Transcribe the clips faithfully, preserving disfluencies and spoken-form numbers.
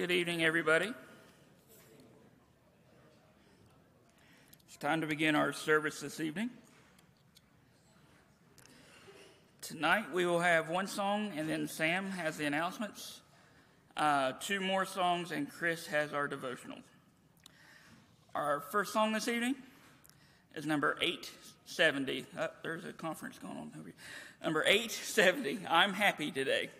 Good evening, everybody. It's time to begin our service this evening. Tonight we will have one song, and then Sam has the announcements, uh, two more songs, and Chris has our devotional. Our first song this evening is number eight seventy. Oh, there's a conference going on over here. Number eight seventy, I'm Happy Today.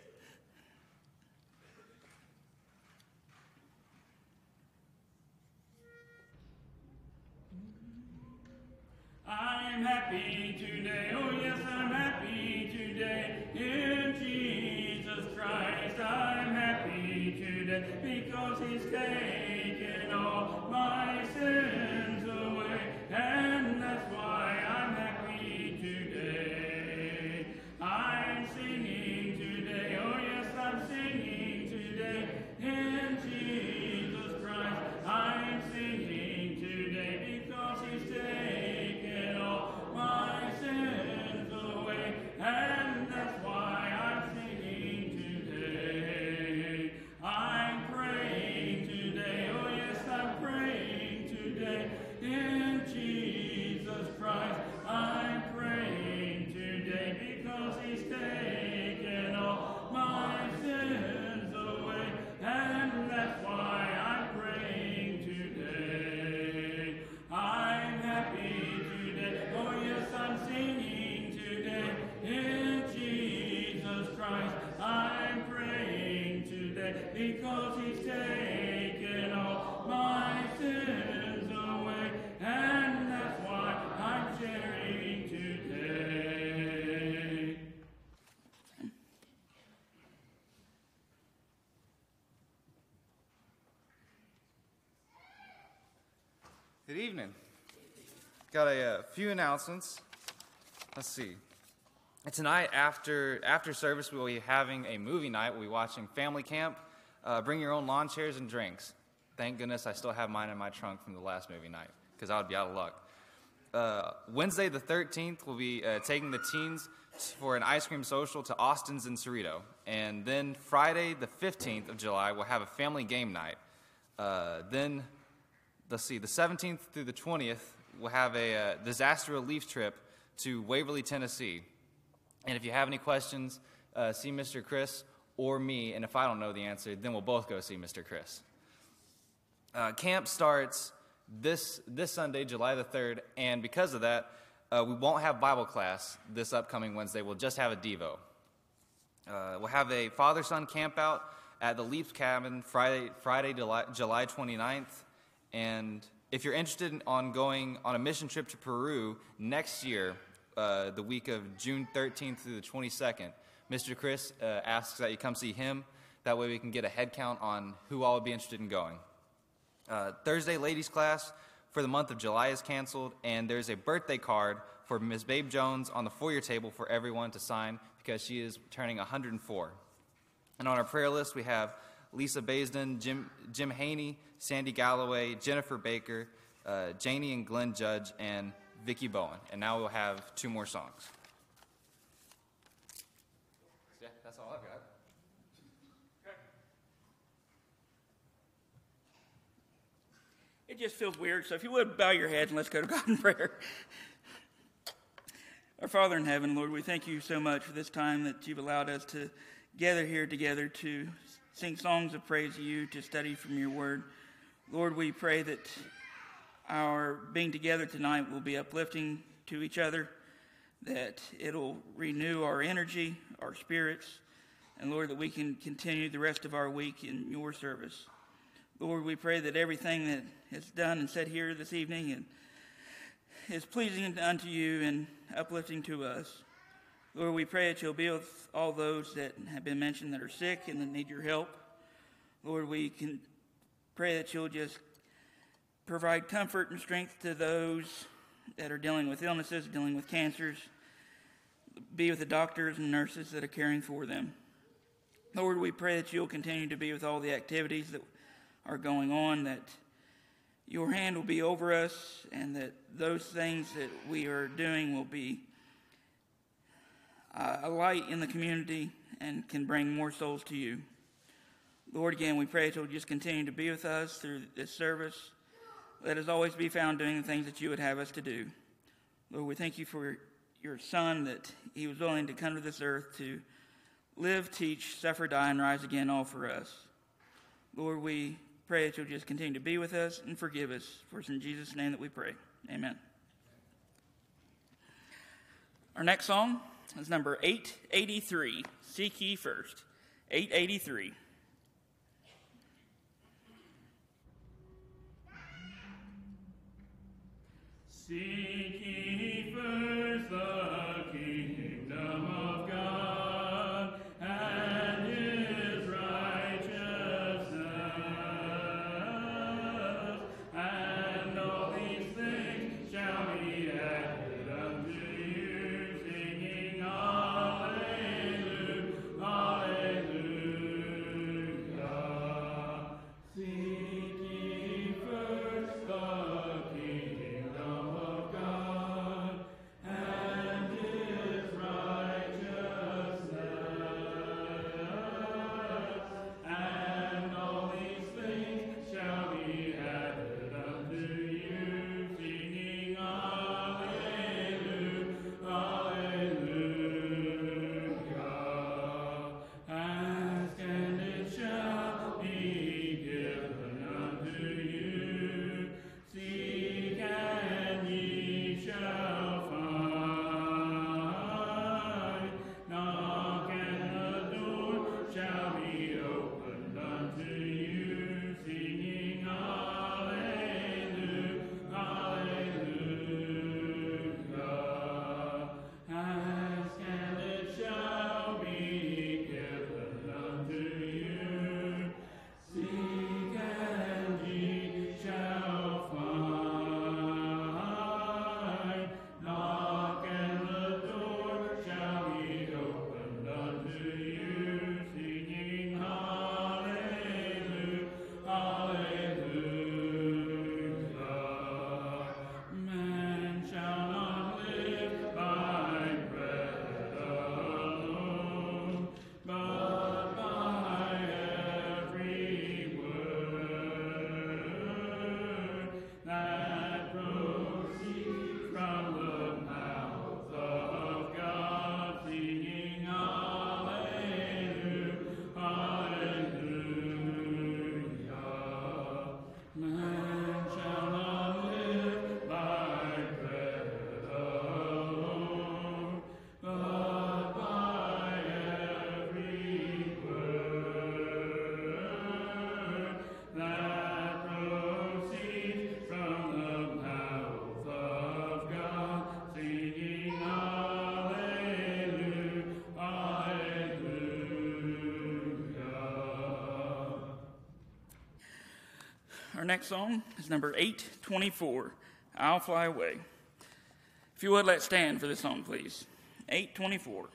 I'm happy today, oh yes, I'm happy today, in Jesus Christ. I'm happy today, because he's taken all my sins away, and that's why I'm happy today. I'm singing today, oh yes, I'm singing today, in Jesus Christ. I'm singing today, because he's taken my sins away, and that's why I'm singing today. I'm praying today, oh yes, I'm praying today, in Jesus Christ. I'm praying today, because he's taken all my sins away, and that's why I'm praying today. I'm happy. I'm singing today, in Jesus Christ. I'm praying today, because he's taken all my sins away, and that's why I'm sharing today. Good evening. Got a uh, few announcements. Let's see. Tonight, after after service, we will be having a movie night. We'll be watching Family Camp. Uh, bring your own lawn chairs and drinks. Thank goodness I still have mine in my trunk from the last movie night, because I would be out of luck. Uh, Wednesday the thirteenth, we'll be uh, taking the teens for an ice cream social to Austin's and Cerrito. And then Friday the fifteenth of July, we'll have a family game night. Uh, then, let's see, the seventeenth through the twentieth, we'll have a uh, disaster relief trip to Waverly, Tennessee. And if you have any questions, uh, see Mister Chris or me. And if I don't know the answer, then we'll both go see Mister Chris. Uh, camp starts this this Sunday, July the third. And because of that, uh, we won't have Bible class this upcoming Wednesday. We'll just have a Devo. Uh, we'll have a father-son camp out at the Leaf Cabin Friday, Friday July, July twenty-ninth. And if you're interested in on going on a mission trip to Peru next year, uh, the week of June thirteenth through the twenty-second, Mister Chris uh, asks that you come see him. That way we can get a head count on who all would be interested in going. Uh, Thursday ladies class for the month of July is canceled, and there's a birthday card for Miz Babe Jones on the foyer table for everyone to sign, because she is turning one hundred four. And on our prayer list, we have Lisa Baisden, Jim, Jim Haney, Sandy Galloway, Jennifer Baker, uh, Janie and Glenn Judge, and Vicky Bowen. And now we'll have two more songs. Yeah, that's all I've got. Okay. It just feels weird, so if you would, bow your head and let's go to God in prayer. Our Father in heaven, Lord, we thank you so much for this time that you've allowed us to gather here together to sing songs of praise to you, to study from your word. Lord, we pray that our being together tonight will be uplifting to each other, that it'll renew our energy, our spirits, and Lord, that we can continue the rest of our week in your service. Lord, we pray that everything that is done and said here this evening is pleasing unto you and uplifting to us. Lord, we pray that you'll be with all those that have been mentioned that are sick and that need your help. Lord, we can pray that you'll just provide comfort and strength to those that are dealing with illnesses, dealing with cancers. Be with the doctors and nurses that are caring for them. Lord, we pray that you'll continue to be with all the activities that are going on, that your hand will be over us, and that those things that we are doing will be Uh, a light in the community and can bring more souls to you. Lord, again, we pray that you'll just continue to be with us through this service. Let us always be found doing the things that you would have us to do. Lord, we thank you for your Son, that he was willing to come to this earth to live, teach, suffer, die, and rise again, all for us. Lord, we pray that you'll just continue to be with us and forgive us. For it's in Jesus' name that we pray. Amen. Our next song is number eight eighty-three, Seek Ye First, eight eighty-three. Seek ye first the kingdom of God and his righteousness, and all these things shall be added unto you, singing Alleluia, Alleluia. Sing Our next song is number eight twenty-four, I'll Fly Away. If you would, let's stand for this song, please. eight twenty-four.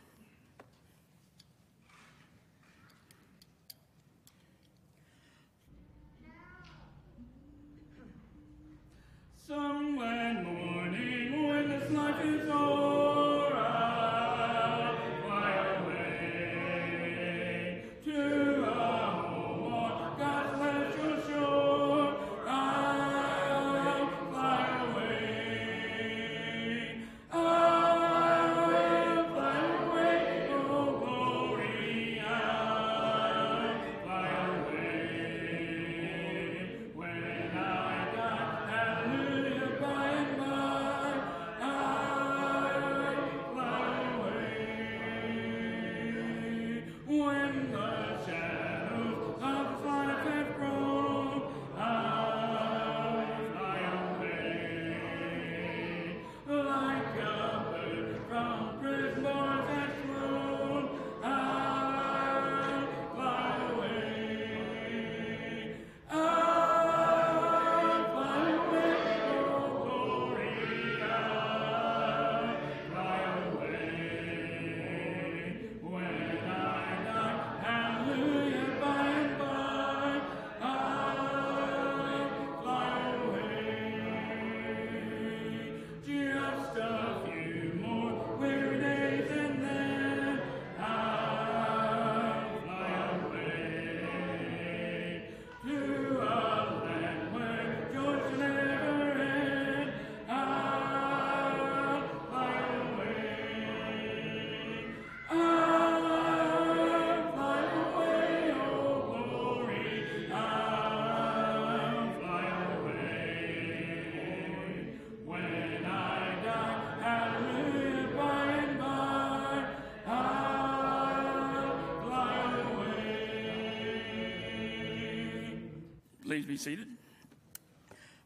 please be seated.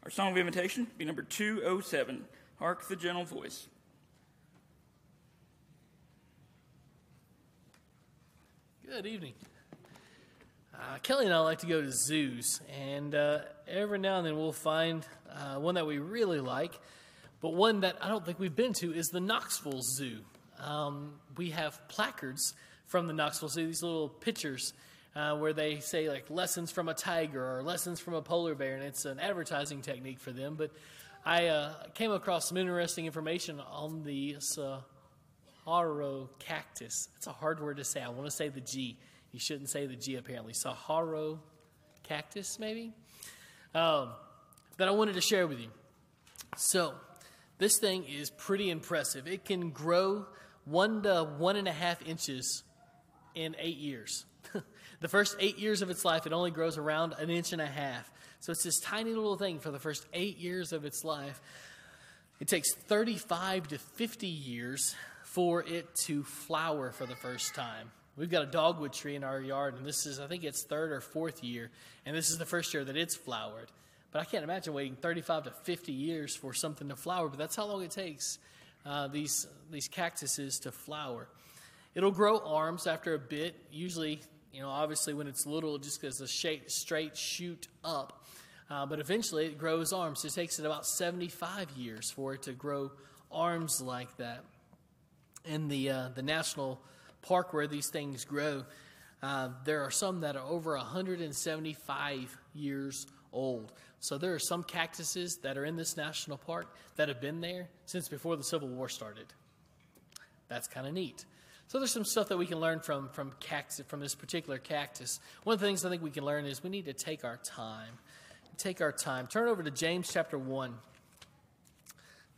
Our song of invitation will be number two oh seven, Hark the Gentle Voice. Good evening. Uh, Kelly and I like to go to zoos, and uh, every now and then we'll find uh, one that we really like, but one that I don't think we've been to is the Knoxville Zoo. Um, we have placards from the Knoxville Zoo, these little pictures uh, where they say like lessons from a tiger or lessons from a polar bear, and it's an advertising technique for them. But I uh, came across some interesting information on the uh, Saguaro cactus. It's a hard word to say. I want to say the G. You shouldn't say the G apparently. Saguaro cactus, maybe? Um, that I wanted to share with you. So, this thing is pretty impressive. It can grow one to one and a half inches in eight years. The first eight years of its life, it only grows around an inch and a half. So, it's this tiny little thing for the first eight years of its life. It takes thirty-five to fifty years for it to flower for the first time. We've got a dogwood tree in our yard, and this is, I think it's third or fourth year, and this is the first year that it's flowered. But I can't imagine waiting thirty-five to fifty years for something to flower, but that's how long it takes uh, these, these cactuses to flower. It'll grow arms after a bit. Usually, you know, obviously when it's little, it just goes a shape, straight shoot up. Uh, but eventually it grows arms. It takes it about seventy-five years for it to grow arms like that. In the uh, the national park where these things grow, uh, there are some that are over one hundred seventy-five years old. So there are some cactuses that are in this national park that have been there since before the Civil War started. That's kind of neat. So there's some stuff that we can learn from from cactus, from this particular cactus. One of the things I think we can learn is we need to take our time. Take our time. Turn over to James chapter one.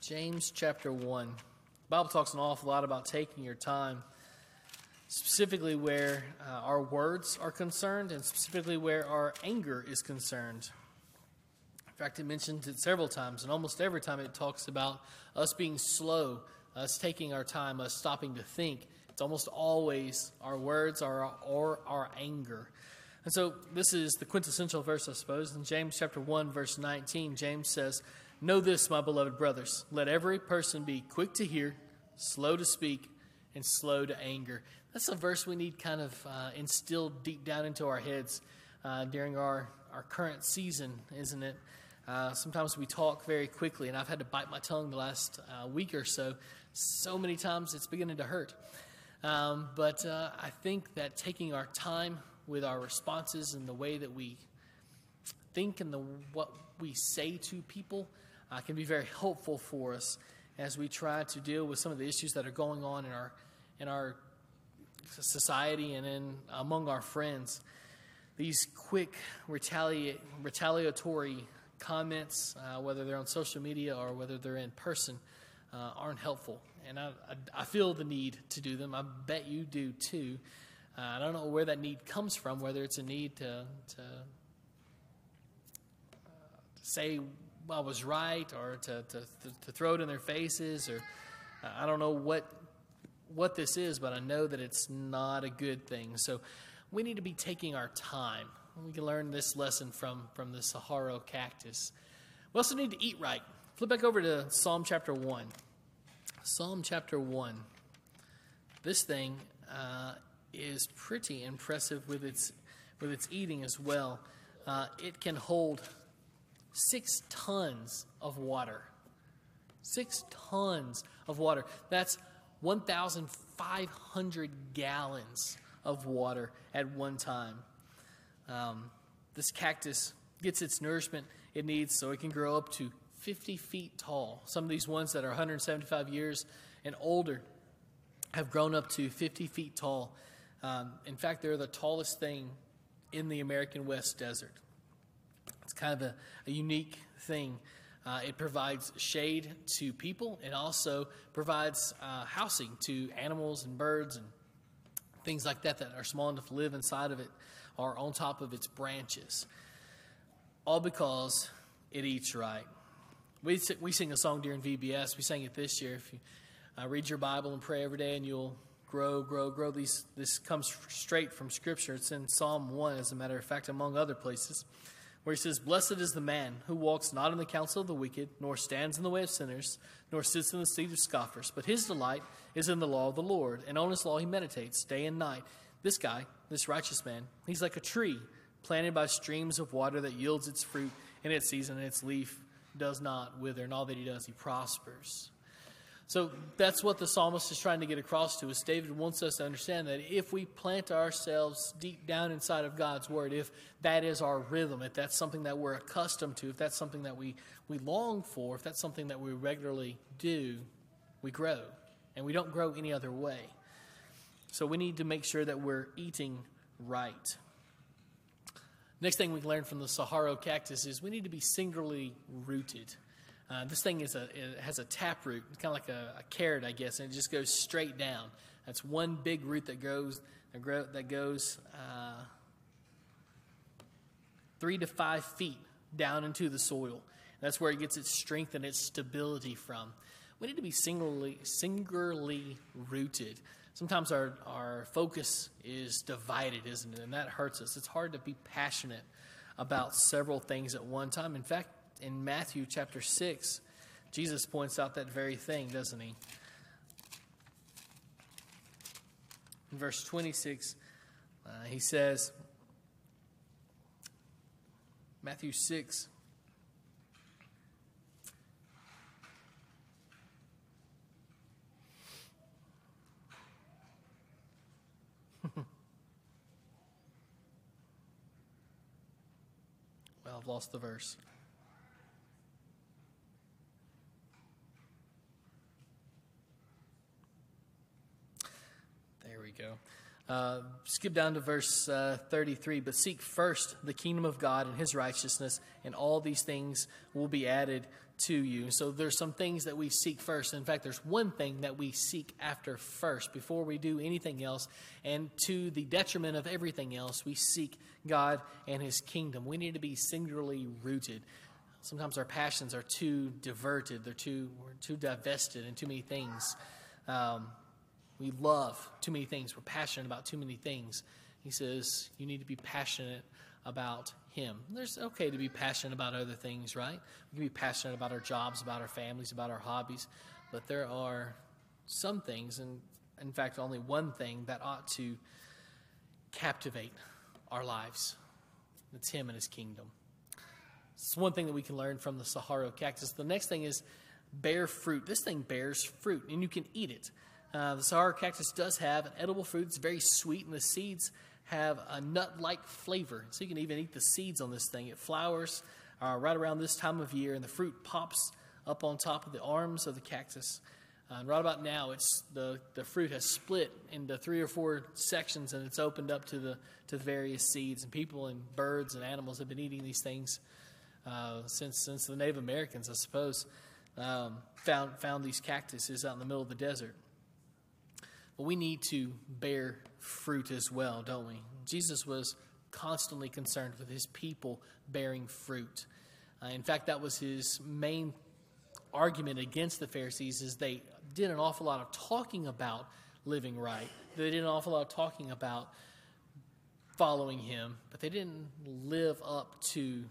James chapter one. The Bible talks an awful lot about taking your time, specifically where uh, our words are concerned and specifically where our anger is concerned. In fact, it mentions it several times, and almost every time it talks about us being slow, us taking our time, us stopping to think. It's almost always our words or our, or our anger. And so this is the quintessential verse, I suppose. In James chapter one, verse nineteen, James says, "Know this, my beloved brothers, let every person be quick to hear, slow to speak, and slow to anger." That's a verse we need kind of uh, instilled deep down into our heads uh, during our, our current season, isn't it? Uh, sometimes we talk very quickly, and I've had to bite my tongue the last uh, week or so. So many times it's beginning to hurt. Um, but uh, I think that taking our time with our responses and the way that we think and the what we say to people Uh, can be very helpful for us as we try to deal with some of the issues that are going on in our in our society and in among our friends. These quick retaliate, retaliatory comments, uh, whether they're on social media or whether they're in person, uh, aren't helpful. And I, I, I feel the need to do them. I bet you do too. Uh, I don't know where that need comes from, whether it's a need to, to uh, say I was right, or to, to, to throw it in their faces, or uh, I don't know what what this is, but I know that it's not a good thing. So we need to be taking our time. We can learn this lesson from, from the Saguaro cactus. We also need to eat right. Flip back over to Psalm chapter one. Psalm chapter one. This thing uh, is pretty impressive with its, with its eating as well. Uh, it can hold Six tons of water. Six tons of water. That's fifteen hundred gallons of water at one time. Um, this cactus gets its nourishment it needs so it can grow up to fifty feet tall. Some of these ones that are one hundred seventy-five years and older have grown up to fifty feet tall. Um, in fact, they're the tallest thing in the American West Desert. It's kind of a, a unique thing. Uh, it provides shade to people. It also provides uh, housing to animals and birds and things like that that are small enough to live inside of it or on top of its branches. All because it eats right. We, we sing a song during V B S. We sang it this year. If you uh, read your Bible and pray every day, and you'll grow, grow, grow. These, this comes straight from Scripture. It's in Psalm one, as a matter of fact, among other places. where he says, "Blessed is the man who walks not in the counsel of the wicked, nor stands in the way of sinners, nor sits in the seat of scoffers. But his delight is in the law of the Lord, and on his law he meditates day and night." This guy, this righteous man, he's like a tree planted by streams of water that yields its fruit in its season, and its leaf does not wither, and all that he does, he prospers. So that's what the psalmist is trying to get across to us. David wants us to understand that if we plant ourselves deep down inside of God's word, if that is our rhythm, if that's something that we're accustomed to, if that's something that we, we long for, if that's something that we regularly do, we grow. And we don't grow any other way. So we need to make sure that we're eating right. Next thing we learned from the Saguaro cactus is we need to be singularly rooted. Uh, this thing is a, it has a tap root, kind of like a, a carrot, I guess, and it just goes straight down. That's one big root that goes that goes uh, three to five feet down into the soil. That's where it gets its strength and its stability from. We need to be singularly singularly rooted. Sometimes our, our focus is divided, isn't it? And that hurts us. It's hard to be passionate about several things at one time. In fact, in Matthew chapter six, Jesus points out that very thing, doesn't he? In verse twenty-six, uh, he says, Matthew six, well, I've lost the verse. There we go. Uh, skip down to verse uh, thirty-three. "But seek first the kingdom of God and his righteousness, and all these things will be added to you." So there's some things that we seek first. In fact, there's one thing that we seek after first before we do anything else. And to the detriment of everything else, we seek God and his kingdom. We need to be singularly rooted. Sometimes our passions are too diverted. They're too, we're too divested in too many things. Um We love too many things. We're passionate about too many things. He says you need to be passionate about him. There's okay to be passionate about other things, right? We can be passionate about our jobs, about our families, about our hobbies. But there are some things, and in fact only one thing, that ought to captivate our lives. It's him and his kingdom. It's one thing that we can learn from the Saguaro cactus. The next thing is bear fruit. This thing bears fruit, and you can eat it. Uh, the Saguaro cactus does have an edible fruit. It's very sweet, and the seeds have a nut-like flavor. So you can even eat the seeds on this thing. It flowers uh, right around this time of year, and the fruit pops up on top of the arms of the cactus. Uh, and right about now, it's the, the fruit has split into three or four sections, and it's opened up to the to various seeds. And people and birds and animals have been eating these things uh, since since the Native Americans, I suppose, um, found found these cactuses out in the middle of the desert. We need to bear fruit as well, don't we? Jesus was constantly concerned with his people bearing fruit. Uh, in fact, that was his main argument against the Pharisees, is they did an awful lot of talking about living right. They did an awful lot of talking about following him, but they didn't live up to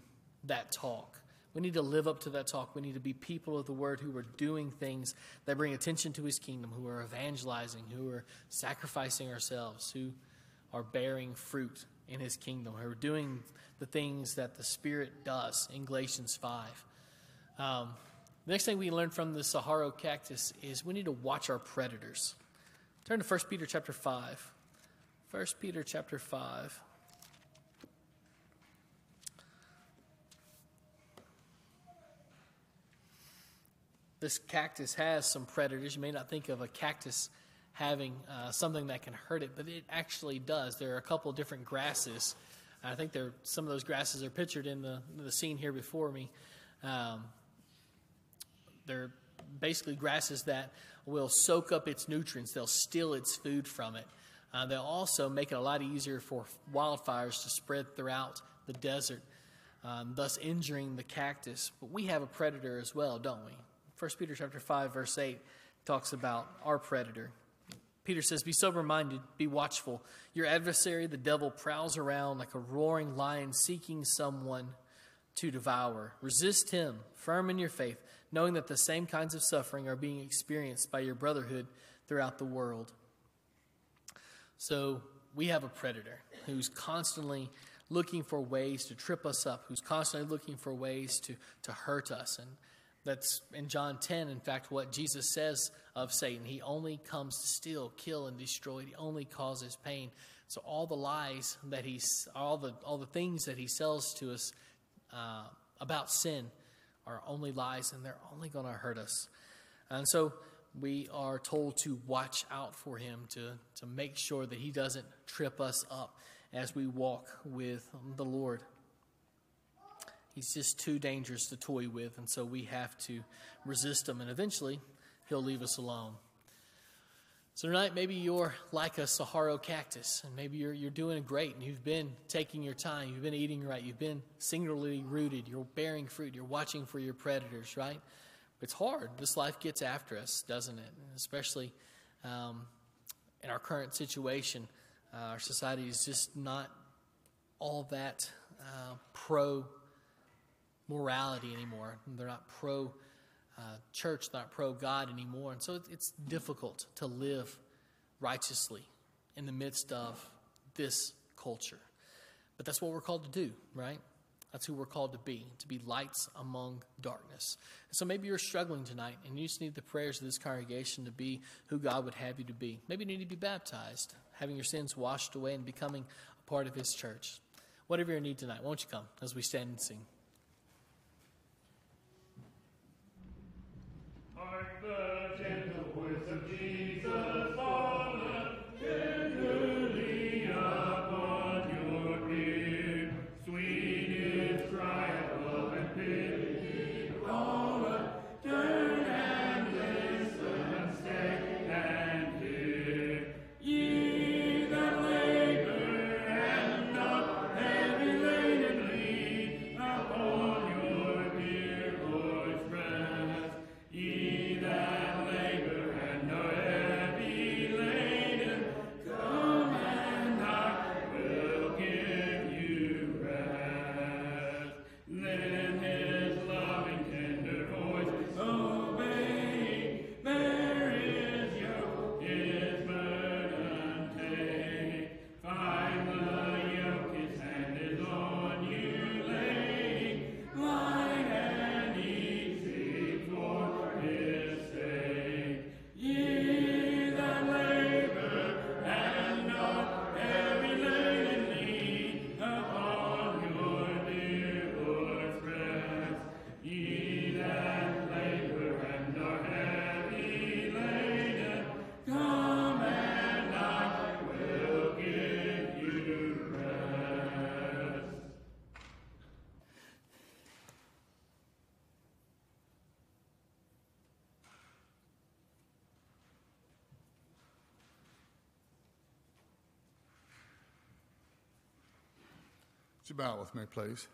that talk. We need to live up to that talk. We need to be people of the word who are doing things that bring attention to his kingdom, who are evangelizing, who are sacrificing ourselves, who are bearing fruit in his kingdom, who are doing the things that the Spirit does in Galatians five. Um, the next thing we learn from the Saguaro cactus is we need to watch our predators. Turn to First Peter chapter five. First Peter chapter five. This cactus has some predators. You may not think of a cactus having uh, something that can hurt it, but it actually does. There are a couple of different grasses. I think there some of those grasses are pictured in the, the scene here before me. Um, they're basically grasses that will soak up its nutrients. They'll steal its food from it. Uh, they'll also make it a lot easier for wildfires to spread throughout the desert, um, thus injuring the cactus. But we have a predator as well, don't we? First Peter chapter five, verse eight talks about our predator. Peter says, "Be sober-minded, be watchful. Your adversary, the devil, prowls around like a roaring lion seeking someone to devour. Resist him, firm in your faith, knowing that the same kinds of suffering are being experienced by your brotherhood throughout the world. So we have a predator who's constantly looking for ways to trip us up, who's constantly looking for ways to, to hurt us. And that's in John ten, in fact, what Jesus says of Satan. He only comes to steal, kill, and destroy. He only causes pain. So all the lies that he, all the all the things that he sells to us uh, about sin are only lies, and they're only going to hurt us. And so we are told to watch out for him, to, to make sure that he doesn't trip us up as we walk with the Lord. He's just too dangerous to toy with, and so we have to resist him, and eventually he'll leave us alone. So tonight, maybe you're like a Saguaro cactus, and maybe you're, you're doing great, and you've been taking your time, you've been eating right, you've been singularly rooted, you're bearing fruit, you're watching for your predators, right? It's hard. This life gets after us, doesn't it? And especially um, in our current situation, uh, our society is just not all that uh, pro-morality anymore. They're not pro uh, church, not pro-God anymore. And so it, it's difficult to live righteously in the midst of this culture. But that's what we're called to do, right? That's who we're called to be, to be lights among darkness. And so maybe you're struggling tonight, and you just need the prayers of this congregation to be who God would have you to be. Maybe you need to be baptized, having your sins washed away and becoming a part of his church. Whatever your need tonight, won't you come as we stand and sing? Hark the gentle voice of Jesus, on tenderly upon your ear, sweet. Bow with me, please.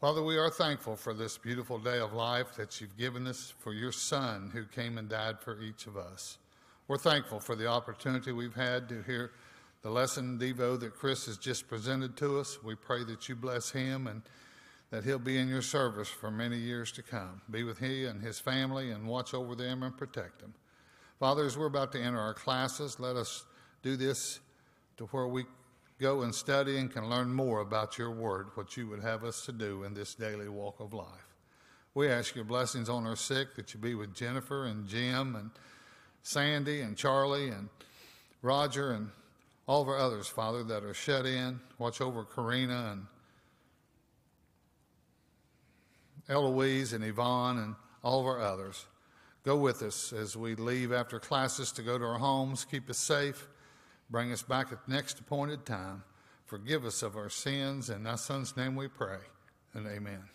Father, we are thankful for this beautiful day of life that you've given us, for your Son who came and died for each of us. We're thankful for the opportunity we've had to hear the lesson Devo that Chris has just presented to us. We pray that you bless him and that he'll be in your service for many years to come. Be with he and his family and watch over them and protect them. Father, as we're about to enter our classes, let us do this to where we go and study and can learn more about your word, what you would have us to do in this daily walk of life. We ask your blessings on our sick, that you be with Jennifer and Jim and Sandy and Charlie and Roger and all of our others, Father, that are shut in. Watch over Karina and Eloise and Yvonne and all of our others. Go with us as we leave after classes to go to our homes. Keep us safe. Bring us back at the next appointed time. Forgive us of our sins. In thy Son's name we pray, and amen.